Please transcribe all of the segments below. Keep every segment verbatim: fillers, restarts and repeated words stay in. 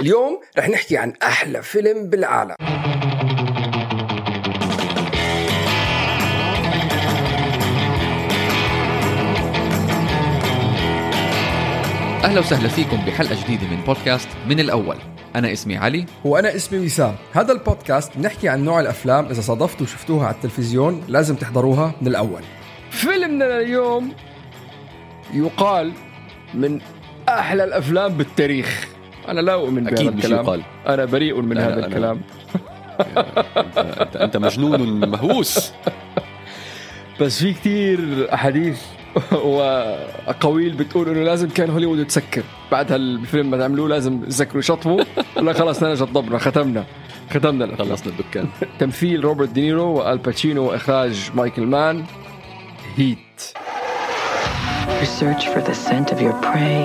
اليوم رح نحكي عن أحلى فيلم بالعالم. أهلا وسهلا فيكم بحلقة جديدة من بودكاست من الأول. أنا اسمي علي. وأنا اسمي وسام. هذا البودكاست بنحكي عن نوع الأفلام إذا صادفتوا وشفتوها على التلفزيون لازم تحضروها من الأول. فيلمنا اليوم يقال من أحلى الأفلام بالتاريخ. أنا لا أؤمن بهذا الكلام، أنا بريء من أنا هذا أنا الكلام. أنت, أنت مجنون مهووس. بس في كتير أحاديث وأقاويل بتقول إنه لازم كان هوليوود يتسكر بعد هالفيلم ما تعملوه، لازم يتسكروا شطبوا. لا خلاص أنا شطبنا، ختمنا ختمنا خلصنا الدكان. تمثيل روبرت دينيرو وآل باتشينو وإخراج مايكل مان. هيت. You search for the scent of your prey,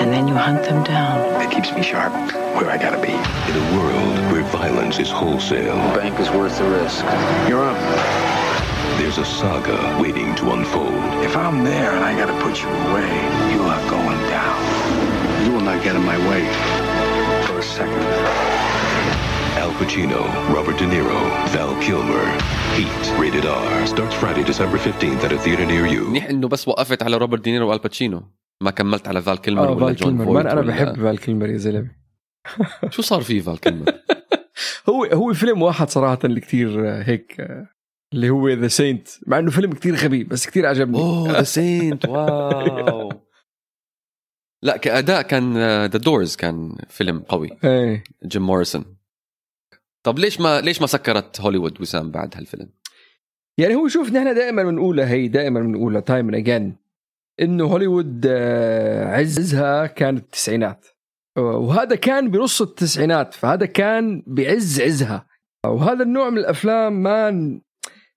and then you hunt them down. It keeps me sharp, where I gotta be. In a world where violence is wholesale. The bank is worth the risk. You're up. There's a saga waiting to unfold. If I'm there and I gotta put you away, you are going down. You will not get in my way for a second. Al Pacino, Robert De Niro, Val Kilmer. Heat rated R starts Friday December fifteenth at a theater near you. منيح انه بس وقفت على روبرت دينيرو وآل باتشينو، ما كملت على فال كيلمر ولا جون فويت. انا بحب فال كيلمر يا زلمه. شو صار فيه فال كيلمر؟ هو هو فيلم واحد صراحه اللي كتير هيك، اللي هو ذا سينت، مع انه فيلم كتير غبي بس كتير عجبني. اوه ذا سينت واو. لا كأداء كان ذا دورز كان فيلم قوي. ايه جيم موريسون. طب ليش ما ليش ما سكرت هوليوود وسام بعد هالفيلم؟ يعني هو شوف، نحن دائما بنقولها، هي دائما بنقولها تايم اجين، انه هوليوود عزها كانت التسعينات، وهذا كان بنص التسعينات، فهذا كان بعز عزها. وهذا النوع من الافلام مان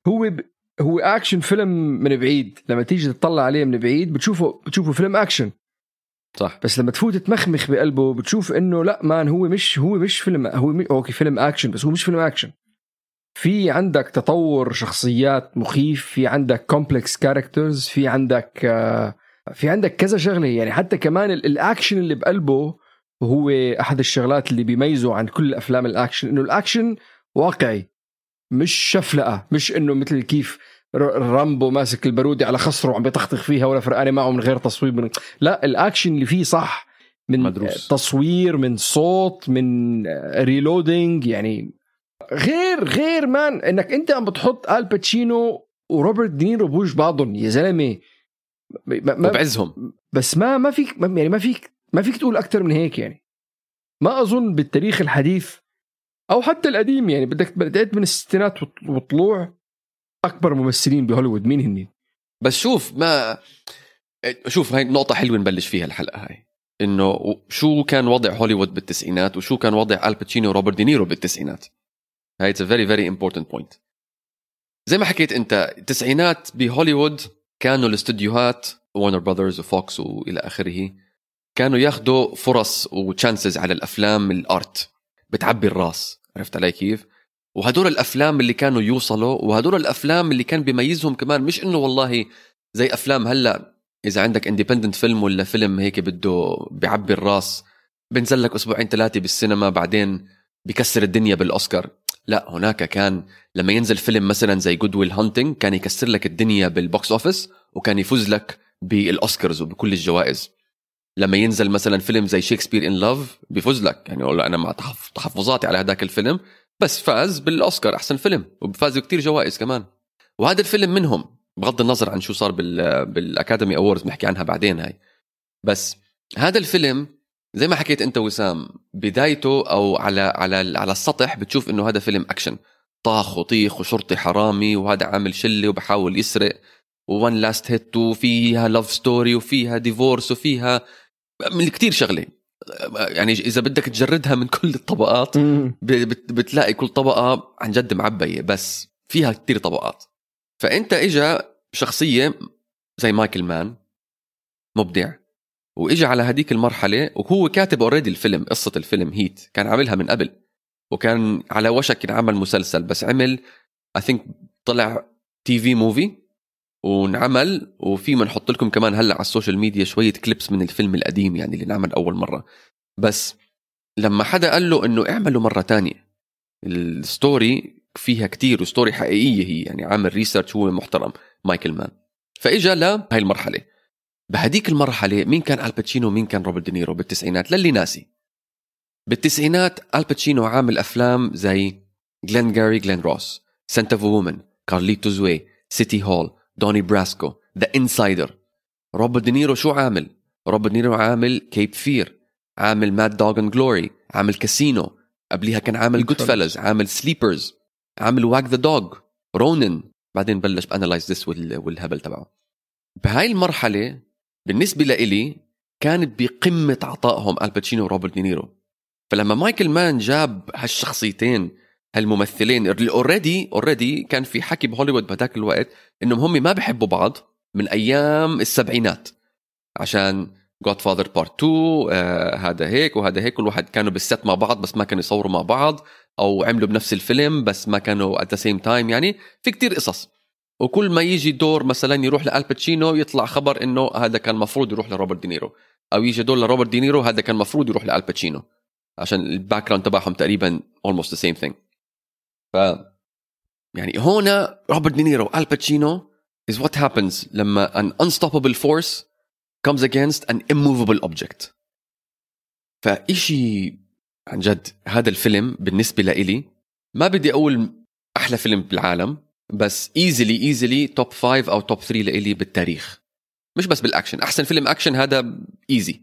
هو هو اكشن فيلم من بعيد، لما تيجي تطلع عليه من بعيد بتشوفه بتشوفه فيلم اكشن صح، بس لما تفوت تمخمخ بقلبه بتشوف انه لا مان، هو مش هو مش فيلم، هو اوكي فيلم اكشن بس هو مش فيلم اكشن. في عندك تطور شخصيات مخيف، في عندك كومبلكس كاركترز، في عندك في عندك كذا شغله. يعني حتى كمان الاكشن اللي بقلبه هو احد الشغلات اللي بيميزه عن كل افلام الاكشن، انه الاكشن واقعي مش شفلقه، مش انه مثل كيف رامبو ماسك البارودة على خصره وعم بيتخطخ فيها ولا فرقانة معه من غير تصوير من... لا الاكشن اللي فيه صح، من مدروس. تصوير، من صوت، من ريلودينج، يعني غير غير مان انك انت عم بتحط آل باتشينو وروبرت دينيرو بوج بعضهم يا زلمه، ما بعزهم، بس ما ما فيك يعني ما فيك ما فيك تقول اكتر من هيك. يعني ما اظن بالتاريخ الحديث او حتى القديم، يعني بدك بدات من الستينات وطلوع أكبر ممثلين بهوليوود مين هنين. بس شوف، ما شوف هاي نقطة حلوة نبلش فيها الحلقة هاي، إنه شو كان وضع هوليوود بالتسعينات وشو كان وضع آل باتشينو وروبرت دينيرو بالتسعينات. هاي it's a very very important point. زي ما حكيت أنت، التسعينات بهوليوود كانوا الاستوديوهات وارنر براذرز وفوكس وإلى آخره كانوا ياخدوا فرص وتشانسز على الأفلام الأرت بتعبي الراس، عرفت علي كيف؟ وهدول الأفلام اللي كانوا يوصلوا، وهدول الأفلام اللي كان بيميزهم كمان، مش إنه والله زي أفلام هلأ إذا عندك انديبندنت فيلم ولا فيلم هيك بده بيعبي الراس بنزل لك أسبوعين ثلاثة بالسينما بعدين بيكسر الدنيا بالأوسكار. لا، هناك كان لما ينزل فيلم مثلا زي Good Will Hunting كان يكسر لك الدنيا بالبوكس أوفيس وكان يفوز لك بالأوسكارز وبكل الجوائز. لما ينزل مثلا فيلم زي Shakespeare in Love بيفوز لك، يعني والله أنا مع تحفظاتي على هداك الفيلم بس فاز بالأوسكار أحسن فيلم وفاز بكتير جوائز كمان. وهذا الفيلم منهم، بغض النظر عن شو صار بالأكاديمي أوردز بنحكي عنها بعدين هاي. بس هذا الفيلم زي ما حكيت أنت وسام، بدايته أو على على على السطح بتشوف إنه هذا فيلم أكشن طاخ وطيخ وشرطي حرامي وهذا عامل شلة وبحاول يسرق وون لاست هيت، وفيها لوف ستوري وفيها ديفورس وفيها من كتير شغلة. يعني إذا بدك تجردها من كل الطبقات بتلاقي كل طبقة عن جد معبية، بس فيها كتير طبقات. فأنت إجا شخصية زي مايكل مان مبدع، وإجا على هديك المرحلة وهو كاتب أوريدي الفيلم، قصة الفيلم هيت كان عاملها من قبل وكان على وشك ينعمل مسلسل، بس عمل I think طلع تي في موفي ونعمل، وفي منحط لكم كمان هلأ على السوشيال ميديا شوية كليبس من الفيلم القديم يعني اللي نعمل أول مرة. بس لما حدا قال له انه اعمله مرة تانية الستوري فيها كتير وستوري حقيقية هي يعني عامل ريسيرش هو محترم مايكل مان، فإجا لهاي المرحلة. بهديك المرحلة مين كان آل باتشينو ومين كان روبرت دينيرو بالتسعينات؟ للي ناسي بالتسعينات آل باتشينو عامل أفلام زي جلين جاري جلين روس، سانتا فوومن، كارليتو زوي، سيتي هول، دوني براسكو، ذا إنسايدر. روبرت دينيرو شو عامل؟ روبرت دينيرو عامل كيب فير، عامل ماد دوغ اند جلوري، عامل كاسينو، قبلها كان عامل جود فيلز، عامل سليبرز، عامل واك ذا دوغ، رونن، بعدين بلش بانالايز ذس والهبل تبعه. بهاي المرحلة بالنسبة لإلي كانت بقمة عطائهم آل باتشينو وروبرت دينيرو. فلما مايكل مان جاب هالشخصيتين هالممثلين اوريدي اوريدي كان في حكي بهوليوود بهداك الوقت انهم هم ما بحبوا بعض من ايام السبعينات، عشان Godfather Part تو آه هذا هيك وهذا هيك، كل واحد كانوا بالست مع بعض بس ما كانوا يصوروا مع بعض، او عملوا بنفس الفيلم بس ما كانوا at the same time. يعني في كتير قصص، وكل ما يجي دور مثلا يروح لآل باتشينو يطلع خبر انه هذا كان مفروض يروح لروبرت دينيرو، او يجي دور لروبرت دينيرو هذا كان مفروض يروح لآل باتشينو، عشان الباك جراوند تبعهم تقريبا almost the same thing. ف يعني هنا روبرت دينيرو آل باتشينو is what happens لما an unstoppable force comes against an immovable object. فإشي عن جد هذا الفيلم بالنسبة لإلي ما بدي أقول أحلى فيلم بالعالم، بس easily easily top five أو top three لإلي بالتاريخ، مش بس بالأكشن. أحسن فيلم أكشن هذا easy،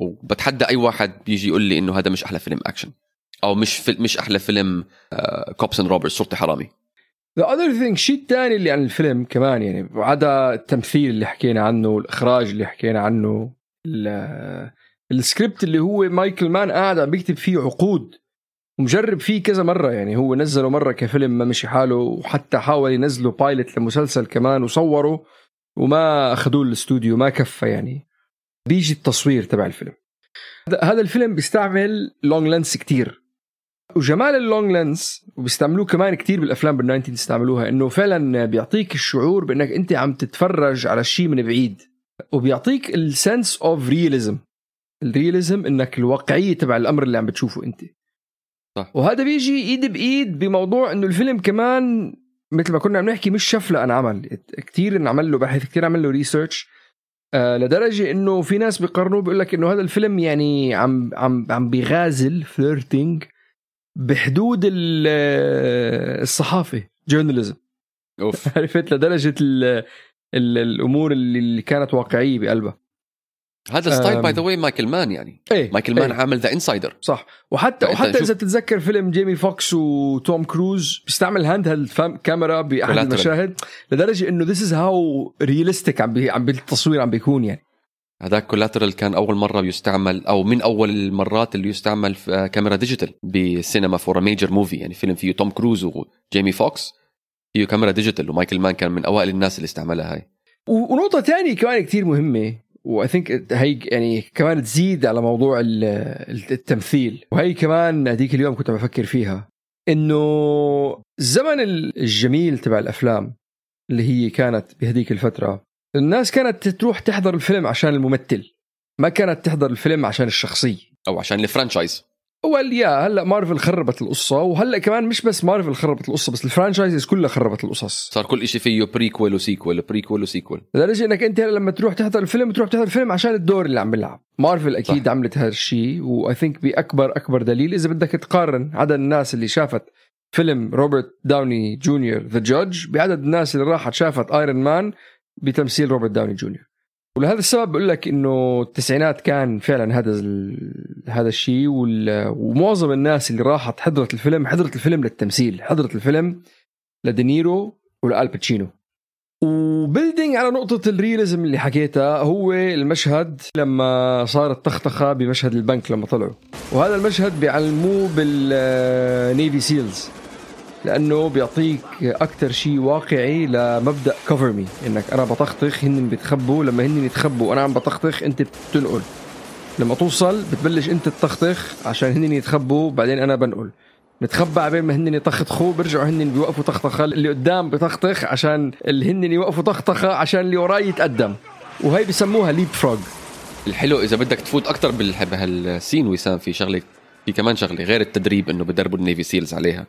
وبتحدى أي واحد بيجي يقول لي إنه هذا مش أحلى فيلم أكشن، أو مش فيلم مش أحلى فيلم cops and robbers شرطي حرامي. The other thing شيء الثاني اللي عن الفيلم كمان، يعني عدا التمثيل اللي حكينا عنه، الإخراج اللي حكينا عنه، السكريبت اللي هو مايكل مان قاعد عم بيكتب فيه عقود ومجرب فيه كذا مرة. يعني هو نزله مرة كفيلم ما مشي حاله، وحتى حاول ينزله بايلت لمسلسل كمان وصوره وما أخذوه للاستوديو ما كفى. يعني بيجي التصوير تبع الفيلم، هذا الفيلم بيستعمل لونج لانس كتير، وجمال اللونج لانس وبيستعملوه كمان كتير بالأفلام بالناينتين استعملوها، إنه فعلا بيعطيك الشعور بأنك أنت عم تتفرج على شيء من بعيد، وبيعطيك السنس أوف رياليزم. الرياليزم إنك الواقعية تبع الأمر اللي عم بتشوفه أنت صح. وهذا بيجي إيد بإيد بموضوع إنه الفيلم كمان مثل ما كنا عم نحكي مش شفلة، أنا عمل كتير، إن عمل له بحث كتير، عمل له ريسيرش، آه لدرجة إنه في ناس بيقارنوه بيقولك إنه هذا الفيلم يعني عم عم عم بيغازل فليرتينج بحدود الصحافة جورناليزم، عرفت، لدرجة ال ال الأمور اللي كانت واقعية بقلبها. هذا ستايل باي ذا واي مايكل مان، يعني ايه مايكل مان ايه عامل ذا إنسايدر صح. وحتى وحتى إذا تتذكر فيلم جيمي فوكس وتوم كروز بيستعمل هاند هيلد كاميرا بأحد المشاهد، لدرجة إنه this is how realistic عم بي عم بالتصوير عم بيكون. يعني هذاك كولاترال كان أول مرة يستعمل، أو من أول المرات اللي يستعمل في كاميرا ديجيتال بسينما فور ميجر موفي، يعني فيلم فيه توم كروز وجيمي فوكس فيه كاميرا ديجيتال، ومايكل مان كان من أوائل الناس اللي استعملها هاي. ونقطة تانية كمان كتير مهمة، وآي ثينك هاي يعني كمان تزيد على موضوع التمثيل، وهي كمان هذيك اليوم كنت بفكر فيها، إنه الزمن الجميل تبع الأفلام اللي هي كانت بهذيك الفترة، الناس كانت تروح تحضر الفيلم عشان الممثل، ما كانت تحضر الفيلم عشان الشخصية أو عشان الفرانشايز. أول يا هلأ مارفل خربت القصة، وهلأ كمان مش بس مارفل خربت القصة، بس الفرانشايز كلها خربت القصص، صار كل إشي فيه بريكويل وسيكويل، بريكويل وسيكويل، لدرجة إنك أنت هلأ لما تروح تحضر الفيلم تروح تحضر الفيلم عشان الدور اللي عم بيلعب. مارفل أكيد صح. عملت هذا الشيء، وآي ثينك بأكبر أكبر دليل إذا بدك تقارن عدد الناس اللي شافت فيلم روبرت داوني جونيور ذا جادج بعدد الناس اللي راحت شافت آيرون مان بتمثيل روبرت داوني جونيور. ولهذا السبب بقول لك انه التسعينات كان فعلا هذا هذا الشيء، ومعظم الناس اللي راحت حضرت الفيلم حضرت الفيلم للتمثيل، حضرت الفيلم لدينيرو ولآل باتشينو. وبيلدينج على نقطة الرياليزم اللي حكيتها، هو المشهد لما صارت تختخة بمشهد البنك لما طلعوا، وهذا المشهد بيعلموه بالنيفي سيلز، لأنه بيعطيك أكتر شيء واقعي لمبدأ cover me، إنك أنا بتختخ هن بيتخبوا، لما هن يتخبوا أنا عم بتختخ أنت بتنقل، لما توصل بتبلش أنت تختخ عشان هن يتخبوا، بعدين أنا بنقل، نتخبى بين ما هن يتختخوا، برجعوا هن بيوقفوا تختخة، اللي قدام بتختخ عشان اللي هن يوقفوا تختخة عشان اللي وراي يتقدم، وهي بيسموها leapfrog. الحلو إذا بدك تفوت أكتر بهالسين، وسام في شغلة في كمان شغله غير التدريب انه بدربوا النيفي سيلز عليها.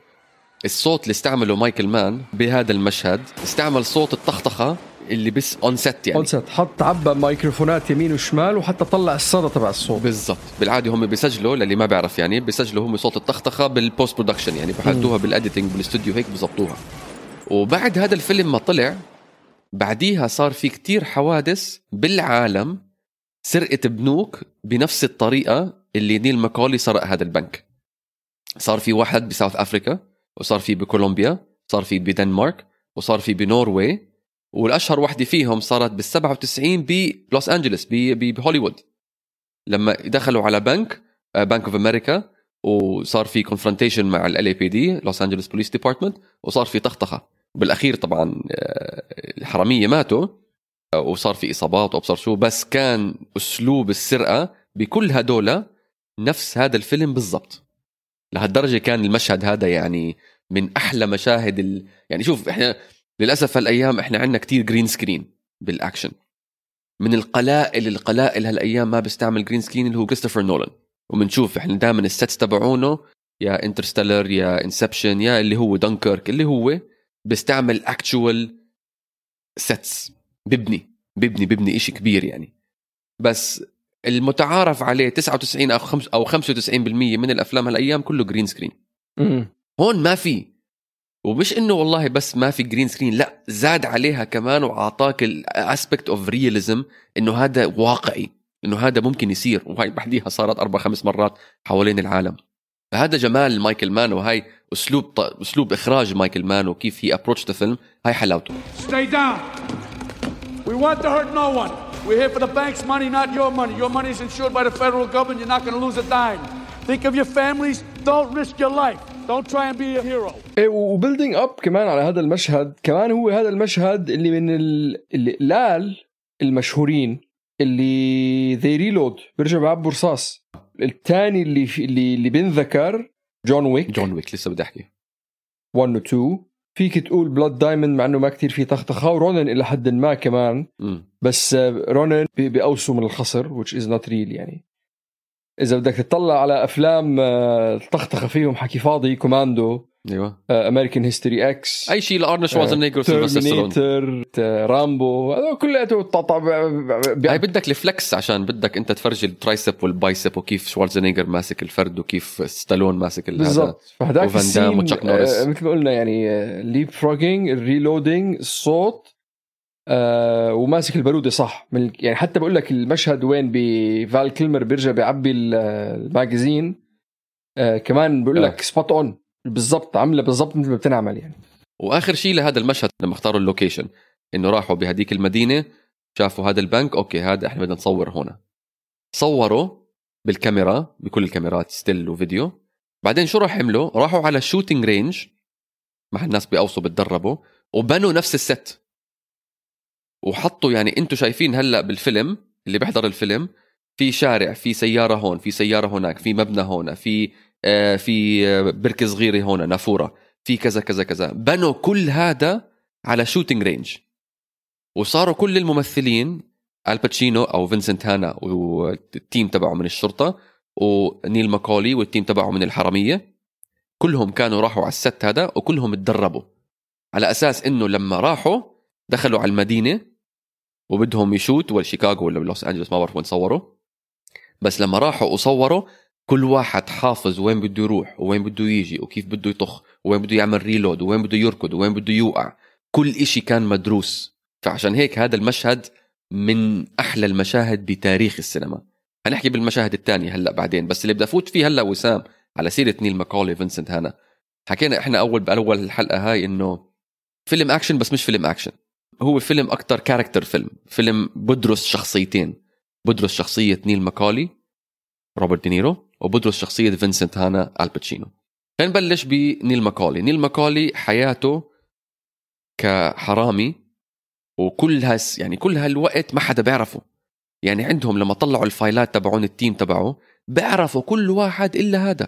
الصوت اللي استعمله مايكل مان بهذا المشهد استعمل صوت الطخطخه اللي بس اون سيت، يعني اون سيت حط عبى مايكروفونات يمين وشمال وحتى طلع الصدى تبع الصوت بالضبط. بالعاده هم بيسجلوا، للي ما بيعرف يعني بيسجلوا هم صوت الطخطخه بالبوست برودكشن، يعني بحطوها بالاديتنج بالاستوديو هيك بزبطوها. وبعد هذا الفيلم ما طلع بعديها صار في كتير حوادث بالعالم، سرقة بنوك بنفس الطريقة اللي نيل ماكولي سرق هذا البنك. صار في واحد بساوث أفريكا، وصار في بكولومبيا، صار في بدنمارك، وصار في بنوروي، والأشهر واحدة فيهم صارت بالسبعة وتسعين بلوس أنجلس بهوليوود لما دخلوا على بنك بنك أوف أمريكا، وصار في كونفرونتيشن مع ال إل إيه بي دي لوس أنجلس بوليس ديبارتمنت، وصار في تختخة. بالأخير طبعا الحرامية ماتوا وصار في إصابات وبصر شو، بس كان أسلوب السرقة بكل هدولة نفس هذا الفيلم بالضبط. لهالدرجة كان المشهد هذا يعني من أحلى مشاهد ال... يعني شوف إحنا للأسف هالأيام إحنا عندنا كتير جرين سكرين بالأكشن، من القلائل القلائل هالأيام ما بستعمل جرين سكرين اللي هو كريستوفر نولان، ومنشوف إحنا دائما الستس تبعونه يا انترستيلر يا انسبشن يا اللي هو دانكيرك، اللي هو بستعمل actual sets، ببني ببني ببني إشي كبير يعني. بس المتعارف عليه تسعة وتسعين أو خمس أو خمسة وتسعين بالمية من الأفلام هالأيام كله green screen. م- هون ما في، ومش إنه والله بس ما في green screen، لا زاد عليها كمان وعطاك ال aspect of realism إنه هذا واقعي، إنه هذا ممكن يصير، وهاي بحديها صارت أربع خمس مرات حوالين العالم. فهذا جمال مايكل مان، وهاي أسلوب ط... أسلوب إخراج مايكل مان وكيف هي approached the film، هاي حلاوته. Stay down. We want to hurt no one. We're here for the bank's money, not your money. Your money is insured by the federal government. You're not going to lose a dime. Think of your families. Don't risk your life. Don't try and be a hero. إيه، وbuilding up كمان على هذا المشهد، كمان هو هذا المشهد اللي من ال... القلال المشهورين اللي they reload بيرجع بعبوا رصاص. الثاني اللي اللي بنذكر جون ويك جون ويك لسه بدي احكي واحد و اثنين، فيك تقول بلاد دايموند مع انه ما كتير في تختخه، ورونن الى حد ما كمان م. بس رونن بأوسو من الخصر which is not real. يعني اذا بدك تطلع على افلام تختخه فيهم حكي فاضي، كوماندو، ايوه، امريكان هيستوري اكس، اي شيء لارنولد شوازنيجر، ترمينيتر، رامبو، هذا كلياته طبع ب... هاي بدك الفلكس عشان بدك انت تفرجي الترايسب والبايسب وكيف شوازنيجر ماسك الفرد وكيف ستالون ماسك هذا بالضبط. فهداك السين مثل ما قلنا يعني الليب فروجينج، الريلودينج، الصوت، آه، وماسك الباروده صح من يعني. حتى بقول لك المشهد وين بفال كيلمر بيرجع بيعبي الماجازين، آه، كمان بقول لك سبوت اون بالضبط، عامله بالضبط مثل ما بتنعمل يعني. واخر شيء لهذا المشهد لما اختاروا اللوكيشن انه راحوا بهديك المدينه، شافوا هذا البنك، اوكي هذا احنا بدنا نصور هنا، صوروا بالكاميرا بكل الكاميرات ستيل وفيديو. بعدين شو راح يعملوا؟ راحوا على شوتينج رينج مع الناس بيقوصوا بتدربوا، وبنوا نفس الست وحطوا. يعني انتم شايفين هلا بالفيلم اللي بيحضر الفيلم في شارع، في سياره هون، في سياره هناك، في مبنى هنا، في في بركة صغيرة هنا، نافورة، في كذا كذا كذا. بنوا كل هذا على شوتينج رينج، وصاروا كل الممثلين الباتشينو أو فينسنت هانا والتيم تبعه من الشرطة، ونيل ماكولي والتيم تبعه من الحرامية، كلهم كانوا راحوا على الست هذا، وكلهم اتدربوا على أساس إنه لما راحوا دخلوا على المدينة وبدهم يشوت، ولا شيكاغو ولا لوس أنجلوس ما بعرف وين صوروا، بس لما راحوا وصوروا كل واحد حافظ وين بده يروح ووين بده يجي وكيف بده يطخ ووين بده يعمل ريلود ووين بده يركض ووين بده يوقع، كل إشي كان مدروس. فعشان هيك هذا المشهد من أحلى المشاهد بتاريخ السينما. هنحكي بالمشاهد الثانية هلأ بعدين، بس اللي بدي أفوت فيه هلأ وسام على سيرة نيل ماكولي فينسنت هانا، حكينا إحنا أول بأول الحلقة هاي إنه فيلم أكشن، بس مش فيلم أكشن، هو فيلم أكتر كاركتر فيلم، فيلم بدرس شخصيتين، بدرس شخصية نيل ماكولي روبرت دينيرو، وبدرس شخصية فينسنت هانا الباتشينو. فنبلش بنيل ماكولي. نيل ماكولي حياته كحرامي، وكل هاس يعني كل هالوقت ما حدا بيعرفه، يعني عندهم لما طلعوا الفايلات تبعون التيم تبعه بيعرفوا كل واحد إلا هذا.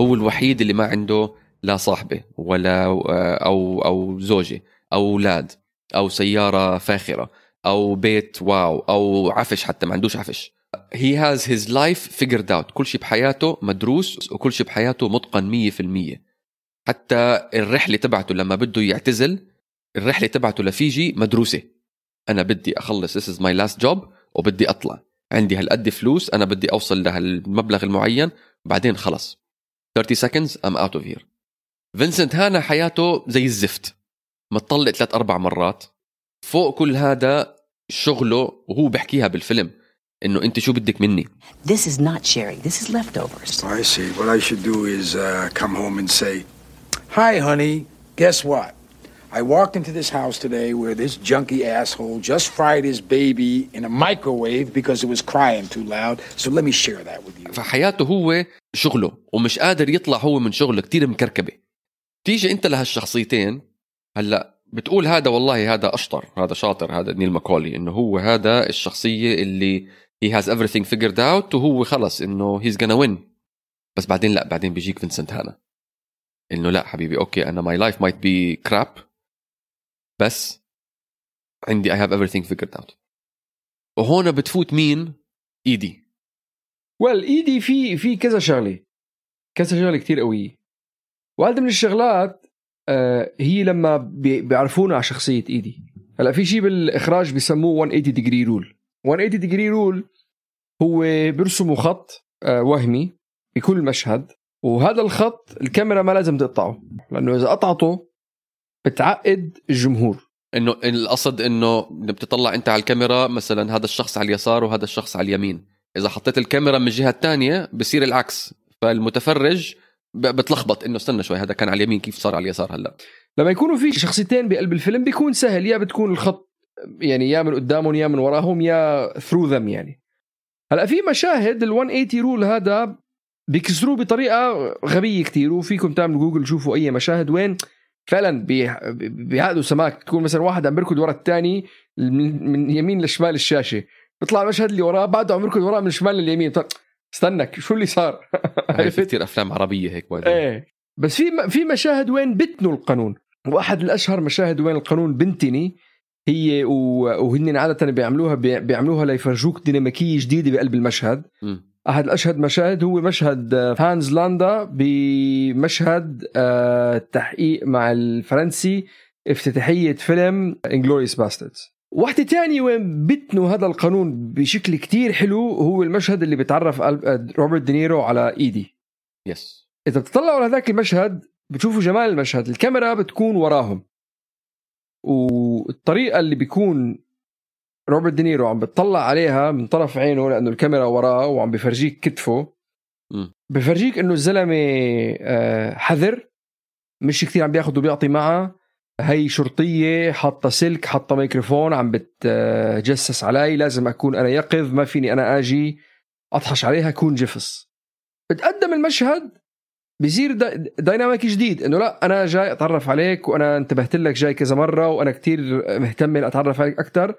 هو الوحيد اللي ما عنده لا صاحبه ولا أو أو زوجة أو أولاد أو سيارة فاخرة أو بيت واو أو عفش، حتى ما عندوش عفش. He has his life figured out. كل شيء بحياته مدروس وكل شيء بحياته متقن مية في المية. حتى الرحلة تبعته لما بده يعتزل، الرحلة تبعته لفيجي مدروسة. أنا بدي أخلص this is my last job وبدي أطلع، عندي هالقد فلوس، أنا بدي أوصل لهالمبلغ المعين بعدين خلص thirty seconds I'm out of here. فينسنت هانا حياته زي الزفت، متطلق ثلاث أربع مرات. فوق كل هذا شغله، وهو بحكيها بالفيلم إنه أنت شو بدك مني؟ This is not sharing. This is leftovers. I see. What I should do is uh, come home and say, "Hi, honey. Guess what? I walked into this house today where this junkie asshole just fried his baby in a microwave because it was crying too loud. So let me share that with you." فحياته هو شغله، ومش قادر يطلع هو من شغله، كتير مكركبة. تيجي أنت لهالشخصيتين هلا بتقول هذا والله هذا أشطر، هذا شاطر، هذا نيل ماكولي، إنه هو هذا الشخصية اللي he has everything figured out وهو خلص إنه he's gonna win. بس بعدين لأ، بعدين بيجيك فينسنت هانا إنه لأ حبيبي أوكي، أنا my life might be crap بس عندي I have everything figured out. وهنا بتفوت مين؟ إيدي. well إيدي في في كذا شغلة، كذا شغلة كتير قوية. واحدة من الشغلات هي لما بيعرفونا على شخصية إيدي. هلا في شيء بالإخراج بيسموه one eighty degree rule. one eighty degree rule هو بيرسموا خط وهمي بكل مشهد، وهذا الخط الكاميرا ما لازم تقطعه، لأنه إذا قطعته بتعقد الجمهور. إنه القصد إنه بتطلع أنت على الكاميرا مثلا هذا الشخص على اليسار وهذا الشخص على اليمين، إذا حطيت الكاميرا من الجهة الثانية بصير العكس، فالمتفرج بتلخبط انه استنى شوي، هذا كان على اليمين كيف صار على اليسار. هلا لما يكونوا في شخصيتين بقلب الفيلم بيكون سهل، يا بتكون الخط يعني يا من قدامهم يا من وراهم يا through them يعني. هلا في مشاهد ال180 رول هذا بيكسروه بطريقه غبيه كتير، وفيكم تعملوا جوجل شوفوا اي مشاهد وين فعلا بيعقدوا سماك. تكون مثلا واحد عم بيركض ورا الثاني من يمين لشمال الشاشه، بيطلع مشهد اللي وراه بعده عم بيركض وراه من الشمال لليمين، بطلع استنك شو اللي صار. في كتير أفلام عربية هيك بعدين. إيه بس في في مشاهد وين بتنوا القانون، وأحد الأشهر مشاهد وين القانون بنتني هي وهن عادة بيعملوها بيعملوها ليفرجوك ديناميكية جديدة بقلب المشهد. م. أحد الأشهر مشاهد هو مشهد هانز لاندا بمشهد تحقيق مع الفرنسي افتتاحية فيلم إنجلوريوس باستردز. واحدة تانية وين بتنوا هذا القانون بشكل كتير حلو هو المشهد اللي بتعرف روبرت دينيرو على إيدي. يس. إذا بتطلعوا على هذاك المشهد بتشوفوا جمال المشهد، الكاميرا بتكون وراهم، والطريقة اللي بيكون روبرت دينيرو عم بتطلع عليها من طرف عينه لأنه الكاميرا وراه وعم بفرجيك كتفه، م. بفرجيك إنه الزلمة حذر، مش كتير عم بياخد وبيعطي معه. هاي شرطية حاطة سلك، حاطة ميكروفون، عم بتجسس علي، لازم أكون أنا يقظ، ما فيني أنا آجي أطحش عليها أكون جفص. بتقدم المشهد بيصير دايناميك جديد، إنه لا أنا جاي أتعرف عليك وأنا انتبهت لك جاي كذا مرة وأنا كتير مهتم أتعرف عليك أكتر.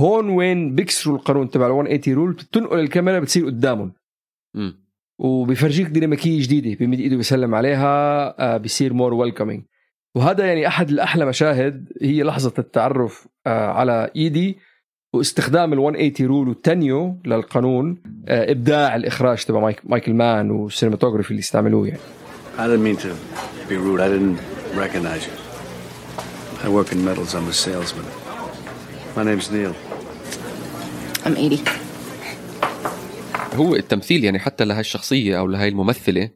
هون وين بيكسروا القانون تبع مية وثمانين رول، بتنقل الكاميرا بتصير قدامهم وبيفرجيك ديناميكية جديدة، بيمد إيده بيسلم عليها، بيصير مور ويلكمينج. وهذا يعني أحد الأحلى مشاهد هي لحظة التعرف على إيدي، واستخدام ال180 رول والتانيو للقانون إبداع الإخراج تبع مايكل مان والسينماتوغرافي اللي استعملوه يعني. I didn't mean to be rude. I didn't recognize you. I work in metals. I'm a salesman. My name's Neil. I'm إيدي. هو التمثيل يعني حتى لهالشخصية أو لهاي الممثلة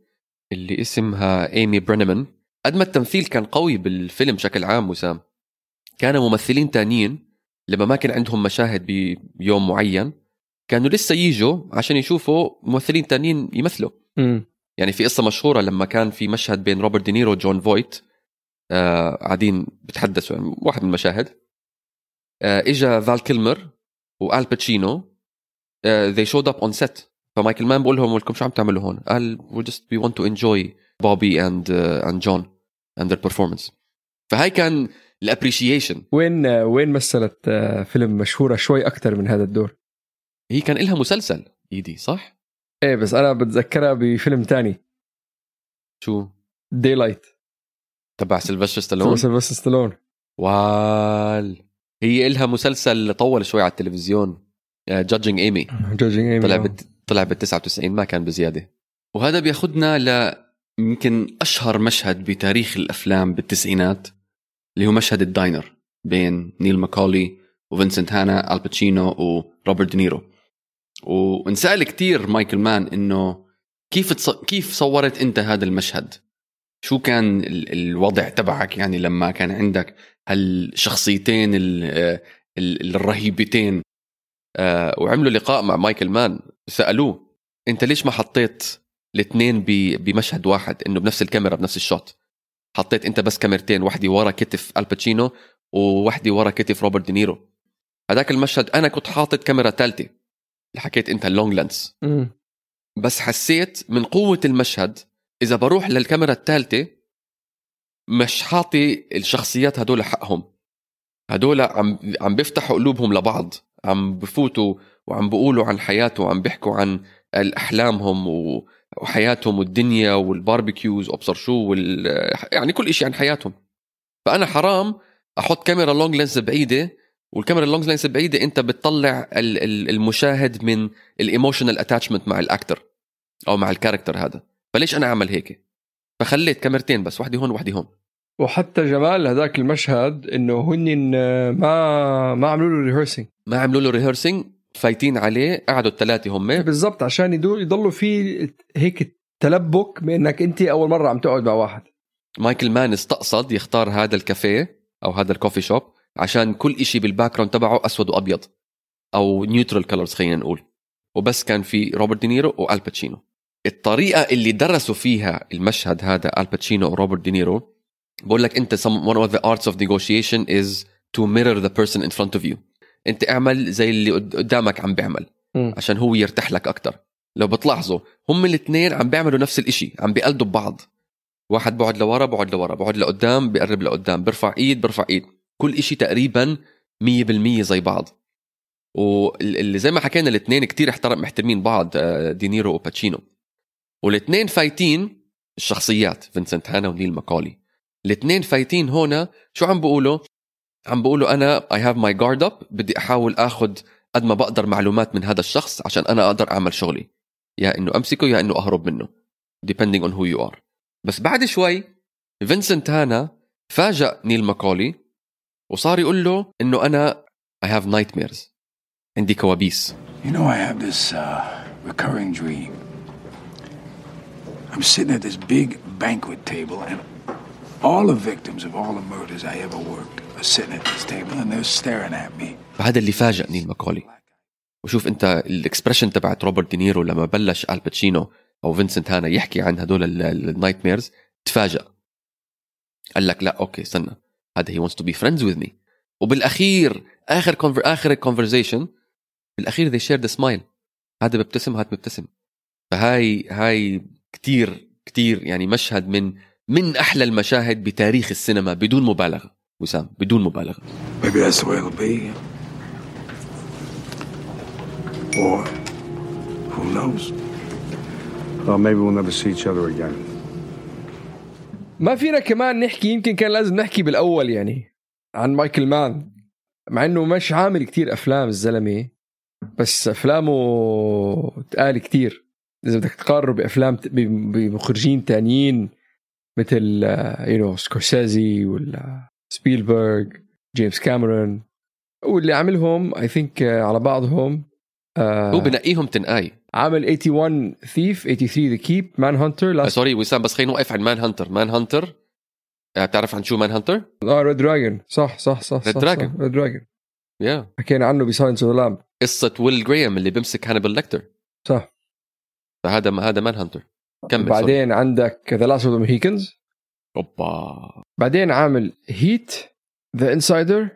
اللي اسمها إيمي برينمان، قد ما التمثيل كان قوي بالفيلم بشكل عام وسام، كانوا ممثلين تانيين لما ما كان عندهم مشاهد بيوم معين كانوا لسه ييجوا عشان يشوفوا ممثلين تانيين يمثلوا. م. يعني في قصة مشهورة لما كان في مشهد بين روبرت دينيرو وجون فويت قاعدين آه بتحدثوا يعني واحد من المشاهد، آه إجا فال كيلمر وآل باتشينو، آه they showed up on set، فمايكل مان بقول لهم ولكم شو عم تعملوا هون؟ قال we just we want to enjoy Bobby and uh, and John and their performance. فهاي كان appreciation. وين وين مثلت فيلم مشهورة شوي أكتر من هذا الدور. هي كان إلها مسلسل إيدي صح؟ إيه بس أنا بتذكرها بفيلم تاني. شو؟ ديلايت تبع سيلفستر ستالون. سيلفستر ستالون وال هي إلها مسلسل طول شوي على التلفزيون جادجينج إيمي. جادجينج إيمي طلع بت... طلع بالتسعة وتسعين ما كان بزيادة. وهذا بياخدنا ل يمكن أشهر مشهد بتاريخ الأفلام بالتسعينات اللي هو مشهد الداينر بين نيل ماكولي وفينسنت هانا، آل باتشينو وروبرت دينيرو. وانسأل كتير مايكل مان إنه كيف تص... كيف صورت أنت هذا المشهد؟ شو كان ال... الوضع تبعك يعني لما كان عندك هالشخصيتين ال... ال... الرهيبتين؟ آه، وعملوا لقاء مع مايكل مان، سألوه أنت ليش ما حطيت الاثنين بمشهد واحد، إنه بنفس الكاميرا بنفس الشوت، حطيت أنت بس كاميرتين، واحدة ورا كتف الباتشينو وواحدة ورا كتف روبرت دينيرو؟ هذاك المشهد أنا كنت حاطت كاميرا ثالثة اللي حكيت أنت اللونج لانس، بس حسيت من قوة المشهد إذا بروح للكاميرا الثالثة مش حاطي الشخصيات هدول حقهم، هدول عم عم بيفتحوا قلوبهم لبعض، عم بفوتوا وعم بقولوا عن حياته وعم بيحكوا عن الأحلامهم و وحياتهم والدنيا والباربيكيوز وابصر شو وال... يعني كل إشي عن حياتهم. فأنا حرام أحط كاميرا لونج لينس بعيدة، والكاميرا لونج لينس بعيدة أنت بتطلع المشاهد من الإيموشنال أتاتشمنت مع الأكتر أو مع الكاركتر هذا، فليش أنا أعمل هيك؟ فخليت كاميرتين بس، واحدة هون واحدة هون. وحتى جمال هذاك المشهد إنه هن ما ما عملوا له ريهرسينج، ما عملوا له ريهرسينج فايتين عليه، قعدوا الثلاثة هم بالضبط عشان يدول يضلوا في هيك تلبك بأنك أنت أول مرة عم تقعد مع واحد. مايكل مان استقصد يختار هذا الكافيه أو هذا الكوفي شوب عشان كل إشي بالباكراوند تبعه أسود وأبيض أو نيوترال كولرز خلينا نقول، وبس كان في روبرت دينيرو وآل باتشينو. الطريقة اللي درسوا فيها المشهد هذا آل باتشينو وروبرت دينيرو بقول لك أنت one of the arts of negotiation is to mirror the person in front of you. أنت أعمل زي اللي قدامك عم بيعمل عشان هو يرتاح لك أكتر. لو بتلاحظوا هم الاثنين عم بيعملوا نفس الإشي، عم بيقلدوا ببعض، واحد بعد لورا بعد لورا بعد لقدام بيقرب لقدام، برفع إيد برفع إيد، كل إشي تقريبا مية بالمية زي بعض. واللي زي ما حكينا الاثنين كتير احترم محترمين بعض، دينيرو وباتشينو، والاثنين فايتين الشخصيات فينسنت هانا ونيل ماكولي. الاثنين فايتين هنا شو عم بقولوا؟ عم بقولوا أنا I have my guard up، بدي أحاول أخذ قد ما بقدر معلومات من هذا الشخص عشان أنا أقدر أعمل شغلي، يا إنه أمسكه يا إنه أهرب منه depending on who you are. بس بعد شوي فينسنت هانا فاجأ نيل ماكولي وصار يقول له إنه أنا I have nightmares، عندي كوابيس. You know I have this uh, recurring dream. I'm sitting at this big banquet table and all the victims of all the murders I ever worked are sitting at this table and they're staring at me. فهذا اللي فاجأ نيل ماكولي. وشوف انت الاكسبريشن تبعت روبرت دينيرو لما بلش آل باتشينو او فينسنت هانا يحكي عن هدول النايت ميرز، تفاجأ قال لك لا اوكي استنى، هذا he wants to be friends with me. وبالاخير اخر conver- اخر conversation بالاخير they shared a smile، هذا بيبتسم هذا بيبتسم. فهاي هاي كتير كتير يعني مشهد من من أحلى المشاهد بتاريخ السينما بدون مبالغة وسام، بدون مبالغة. Maybe that's the way it'll be. Or who knows? Or maybe we'll never see each other again. ما فينا كمان نحكي، يمكن كان لازم نحكي بالأول يعني عن مايكل مان، مع إنه مش عامل كتير أفلام الزلمة، بس أفلامه تقال كتير. إذا بدك تقارب بأفلام بمخرجين تانيين مثل يو نو سكورسيزي ولا سبيلبرغ، جيمس كاميرون، واللي عملهم اي ثينك على بعضهم هو بنقيهم تنقاي. عامل واحد وثمانين ثيف، ثلاثة وثمانين ذا كيب، مان هانتر. سوري وسام بس خلينا نوقف عن مان هانتر. مان هانتر بتعرف عن شو مان هانتر؟ اه ريد دراجون. صح صح صح ريد دراجون ريد دراجون يا حكينا عنه بساينس اوف ذا لامب، قصه ويل جرايم اللي بيمسك هانيبال ليكتر. صح، فهذا هذا مان هانتر. بعدين صوت. عندك The Last of the Mohicans. أوبا. بعدين عامل Heat، The Insider،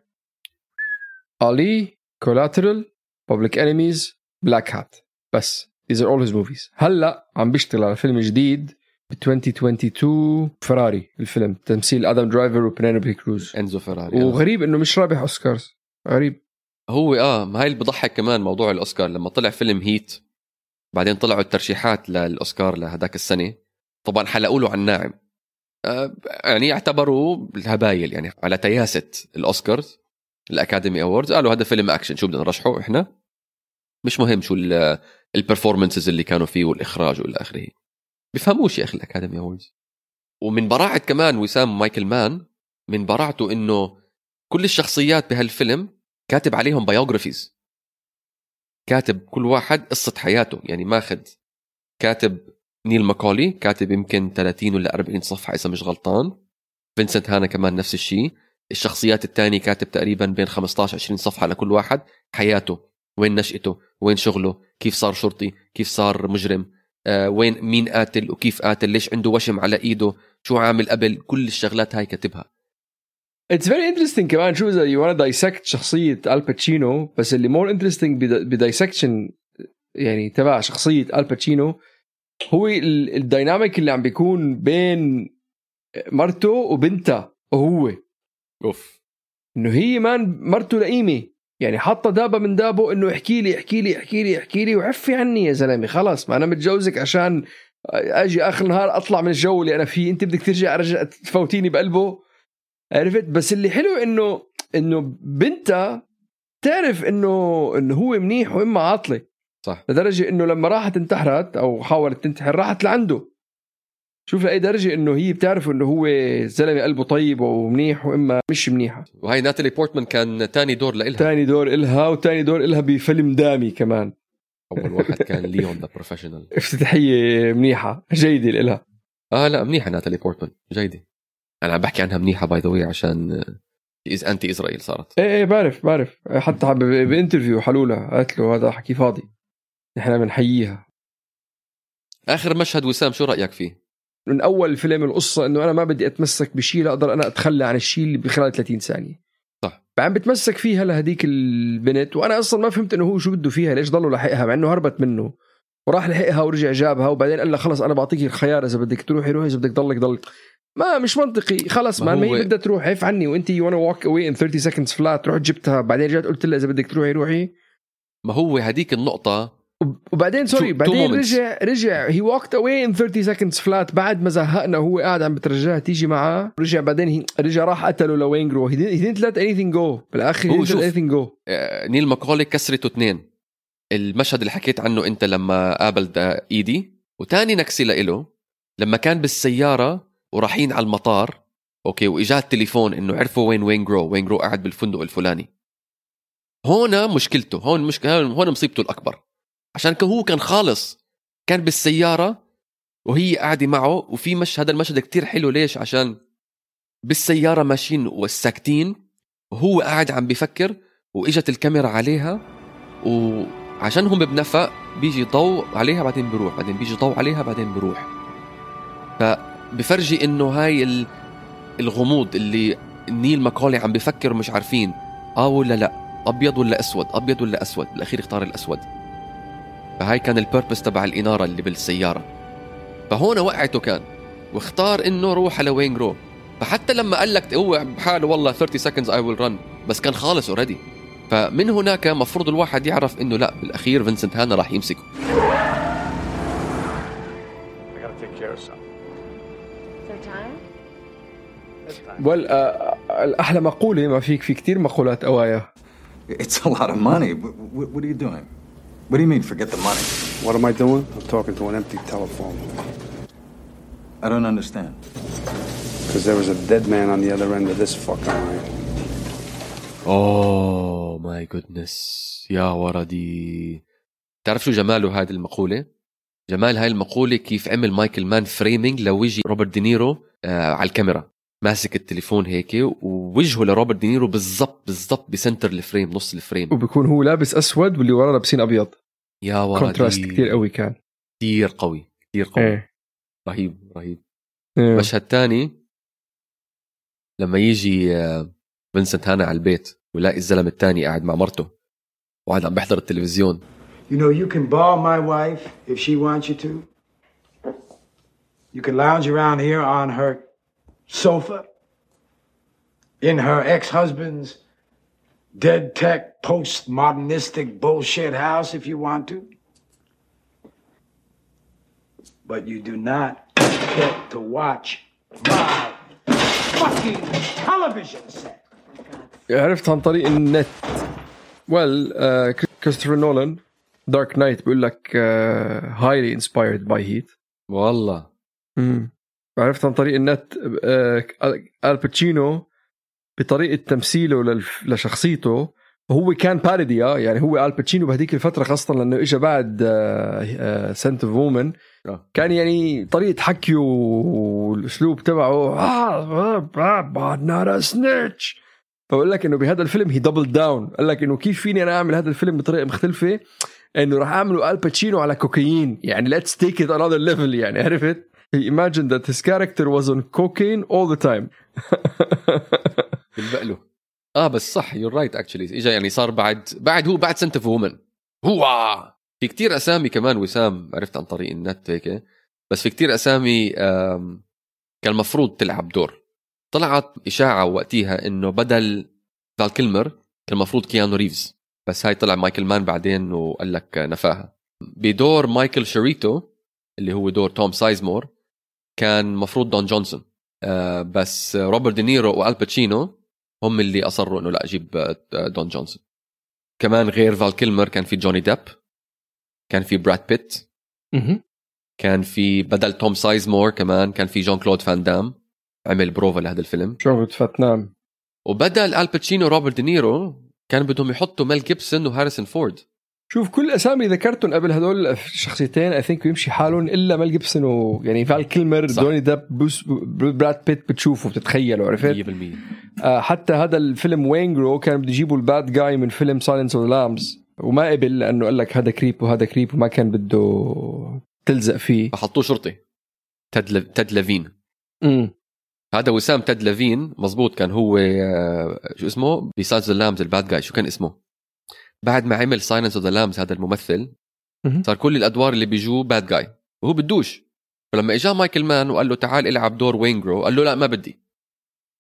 Ali، Collateral، Public Enemies، Black Hat. بس these are all his movies. هلا عم بيشتغل على فيلم جديد ألفين واثنين وعشرين، فراري. الفيلم تمثيل آدم درايفر وبنيلوبي كروز، إنزو فيراري. وغريب إنه مش رابح أوسكارز، غريب هو. آه ما هاي اللي بضحك كمان موضوع الأوسكار، لما طلع فيلم هيت بعدين طلعوا الترشيحات للأوسكار لهداك السنة، طبعا حلقوا له عن ناعم يعني يعتبروا الهبايل يعني على تياسة الأوسكارز الأكاديمي أوردز. قالوا هذا فيلم أكشن، شو بدنا نرشحه إحنا؟ مش مهم شو البرفورمنسز اللي كانوا فيه والإخراج والآخره، بفهموش يا أخي الأكاديمي أوردز. ومن براعة كمان وسام مايكل مان، من براعته إنه كل الشخصيات بهالفيلم كاتب عليهم بايوغرافيز، كاتب كل واحد قصة حياته. يعني ماخذ كاتب نيل ماكولي كاتب يمكن ثلاثين ولا أربعين صفحة إذا مش غلطان، فينسنت هانا كمان نفس الشيء، الشخصيات التاني كاتب تقريبا بين خمسة عشر عشرين صفحة لكل واحد، حياته، وين نشأته، وين شغله، كيف صار شرطي، كيف صار مجرم، آه، وين مين قاتل وكيف قاتل، ليش عنده وشم على إيده، شو عامل قبل، كل الشغلات هاي كاتبها. It's very interesting كمان شو إذا you wanna dissect شخصية آل باتشينو، بس اللي more interesting بدايسكشن يعني تبع شخصية آل باتشينو هو الديناميك اللي عم بيكون بين مرته وبنته وهو. أوف. إنه هي مان مرته لئيمة، يعني حاطة دابة من دابه إنه احكي لي احكي لي احكي لي احكي لي وعفي عني يا زلمي، خلاص ما أنا متجوزك عشان أجي آخر نهار أطلع من الجو اللي أنا فيه، أنت بدك ترجع أرجع تفوتيني بقلبه، عرفت؟ بس اللي حلو إنه إنه بنته تعرف إنه إنه هو منيح وإما عاطلة، صح، لدرجة إنه لما راحت انتحرت أو حاولت تنتحر راحت لعنده. شوف لأي درجة إنه هي بتعرف إنه هو زلمة قلبه طيب ومنيح وإما مش منيحة. وهي ناتالي بورتمان كان تاني دور لإلها، تاني دور إلها، وتاني دور إلها بفيلم دامي كمان. أول واحد كان ليون ذا بروفيشنال. افتتاحية منيحة جيدة لإلها. آه لا منيحة ناتالي بورتمان جيدة. أنا عم بحكي عنها منيحة باي ذا واي عشان إز أنتي إسرائيل صارت. إيه إيه بعرف بعرف، حتى بإنترفيو حلولة قالت له هذا حكي فاضي، نحن بنحييها. آخر مشهد وسام شو رأيك فيه؟ من أول فيلم القصة إنه أنا ما بدي أتمسك بشيء لأقدر أنا أتخلى عن الشيء اللي بخلال ثلاثين ثانية. صح. بعم بتمسك فيها لهديك البنت، وأنا أصلاً ما فهمت إنه هو شو بده فيها، ليش ضلوا لحقها مع إنه هربت منه، وراح لحقها ورجع جابها، وبعدين قال لها خلاص أنا بعطيك الخيار، إذا بدك تروحي روحي، إذا بدك ضلك ضلك. ما مش منطقي، خلاص ما هي بدها تروح، عيف عني وأنت you wanna walk away in thirty seconds flat، روح جبتها بعدين رجعت قلت لها إذا بدك تروحي روحي. ما هو هديك النقطة. وبعدين سوري بعدين رجع رجع he walked away in thirty seconds flat، بعد ما زهقنا وهو قاعد عم بترجعها تيجي معاه، رجع بعدين رجع راح قتله لوينجرو. he didn't let anything go، بالآخر he didn't let anything go. نيل ماكولي كسرته اثنين، المشهد اللي حكيت عنه انت لما قابلت ايدي، وتاني نكسي لإله لما كان بالسيارة وراحين على المطار، اوكي، واجاه التليفون انه عرفوا وين وينجرو، وينجرو قاعد بالفندق الفلاني. هون مشكلته، هون مشكلة، هون مصيبته الأكبر، عشان هو كان خالص كان بالسيارة وهي قاعدة معه. وفي مشهد، المشهد كتير حلو، ليش؟ عشان بالسيارة ماشيين والساكتين وهو قاعد عم بفكر، وإجت الكاميرا عليها، وعشان هم بنفق بيجي ضوء عليها بعدين بروح، بعدين بيجي ضوء عليها بعدين بروح. فبفرجي إنه هاي الغموض اللي نيل ماكولي عم بفكر، مش عارفين آه ولا لأ، أبيض ولا أسود، أبيض ولا أسود، بالأخير اختار الأسود. فهاي كان البيربس تبع الإنارة اللي بالسيارة، فهون وقعته كان، واختار إنه روح على وينجرو. فحتى لما قال لك هو بحاله والله thirty seconds I will run، بس كان خالص already. فمن هناك مفروض الواحد يعرف إنه لأ، بالأخير فينسنت هانا راح يمسكه. والأحلى مقولة، ما فيك في كتير مقولات قوايا. It's a lot of money. What are you doing? What do you mean, forget the money? What am I doing? I'm talking to an empty telephone. I don't understand. Because there was a dead man on the other end of this fucking line. Oh my goodness. يا وردي. تعرف شو جماله هذه المقولة؟ جمال هاي المقولة كيف عمل مايكل مان فريمينج لو يجي روبرت دينيرو آه على الكاميرا ماسك التليفون هيك، ووجهه لروبرت دينيرو بالضبط بالضبط بسنتر الفريم، نص الفريم، وبيكون هو لابس أسود واللي وراه لابسين أبيض. يا ولدي كونتراست كتير قوي، كان كتير قوي كتير قوي ايه. رهيب رهيب ايه. مشهد تاني لما يجي فينسنت هانا على البيت ولاقي الزلمة التاني قاعد مع مرته وقاعد عم بحضر التلفزيون. You know you can ball my wife if she wants you to. You can lounge around here on her sofa in her ex-husband's dead tech postmodernistic bullshit house if you want to, but you do not get to watch my fucking television set. عرفت عن طريق النت. Well, كريستوفر نولان دارك نايت بيقول لك highly inspired by Heat. والله. أمم. عرفت عن طريق النت آل باتشينو بطريقة تمثيله لشخصيته هو كان باروديا, يعني هو آل باتشينو بهديك الفترة خاصة لأنه إجا بعد سنت اوف وومن كان يعني طريقة حكيه والأسلوب تبعه not a snitch. فقال لك إنه بهذا الفيلم he doubled down, قال لك إنه كيف فيني أنا أعمل هذا الفيلم بطريقة مختلفة, إنه راح أعمله آل باتشينو على كوكايين, يعني let's take it another level, يعني عرفت. He imagined that his character was on cocaine all the time. بالبقله. آه بس صح you're right actually. إجا يعني صار بعد بعد هو بعد سنت فومن هو في كتير أسامي كمان وسام عرفت عن طريق النت هيك, بس في كتير أسامي كان مفروض تلعب دور. طلعت إشاعة وقتها إنه بدل فال كيلمر كان مفروض كيانو ريفز, بس هاي طلع مايكل مان بعدين وقال لك نفاها. بدور مايكل شاريتو اللي هو دور توم سايزمور كان مفروض دون جونسون, بس روبرت دينيرو وآل باتشينو هم اللي أصروا إنه لا أجيب دون جونسون. كمان غير فال كيلمر كان في جوني ديب, كان في براد بيت, كان في بدل توم سايزمور كمان كان في جون كلود فان دام عمل بروفا لهذا الفيلم شو فاتنام. وبدل آل باتشينو روبرت دينيرو كان بدهم يحطوا ميل جيبسون وهاريسون فورد. شوف كل أسامي ذكرتهم قبل هذول الشخصيتين I think يمشي حالهم إلا ميل جيبسون ويعني فال كيلمر دوني داب براد بيت بتشوفه بتتخيله عرفت مية بالمية. آه حتى هذا الفيلم وينجرو كان بده يجيبوا الباد جاي من فيلم Silence of the Lambs وما قبل لأنه قال لك هذا كريب وهذا كريب وما كان بده تلزق فيه فحطوه شرطي تدل... تدلفين امم هذا وسام تدلفين مزبوط كان هو شو اسمه بساينس اوف ذا لامز الباد جاي. شو كان اسمه بعد ما عمل ساينس اوف ذا لامز هذا الممثل صار كل الادوار اللي بيجوا باد جاي وهو بدوش. فلما اجا مايكل مان وقال له تعال العب دور وينجرو قال له لا ما بدي,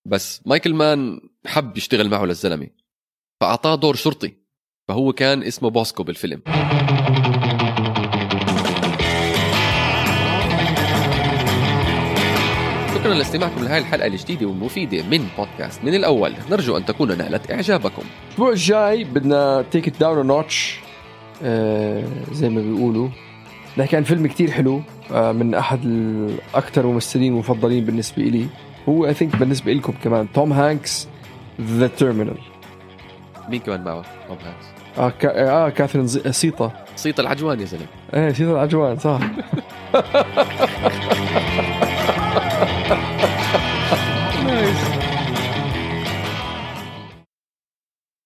بس مايكل مان حب يشتغل معه للزلمه فاعطاه دور شرطي فهو كان اسمه بوسكو بالفيلم. شكراً لاستماعكم لهذه الحلقة الجديدة والمفيدة من بودكاست من الأول, نرجو أن تكون نالت إعجابكم. الأسبوع الجاي بدنا take it down a notch آه زي ما بيقولوا. نحكي عن فيلم كتير حلو آه من أحد الأكثر ممثلين مفضلين بالنسبة إلي هو I think بالنسبة إلكم كمان توم هانكس The Terminal. مين كمان معه توم هانكس؟ آه, كا... آه كاثرين زي... سيطة سيطة العجوان يا زلمة. إيه سيطة العجوان صح.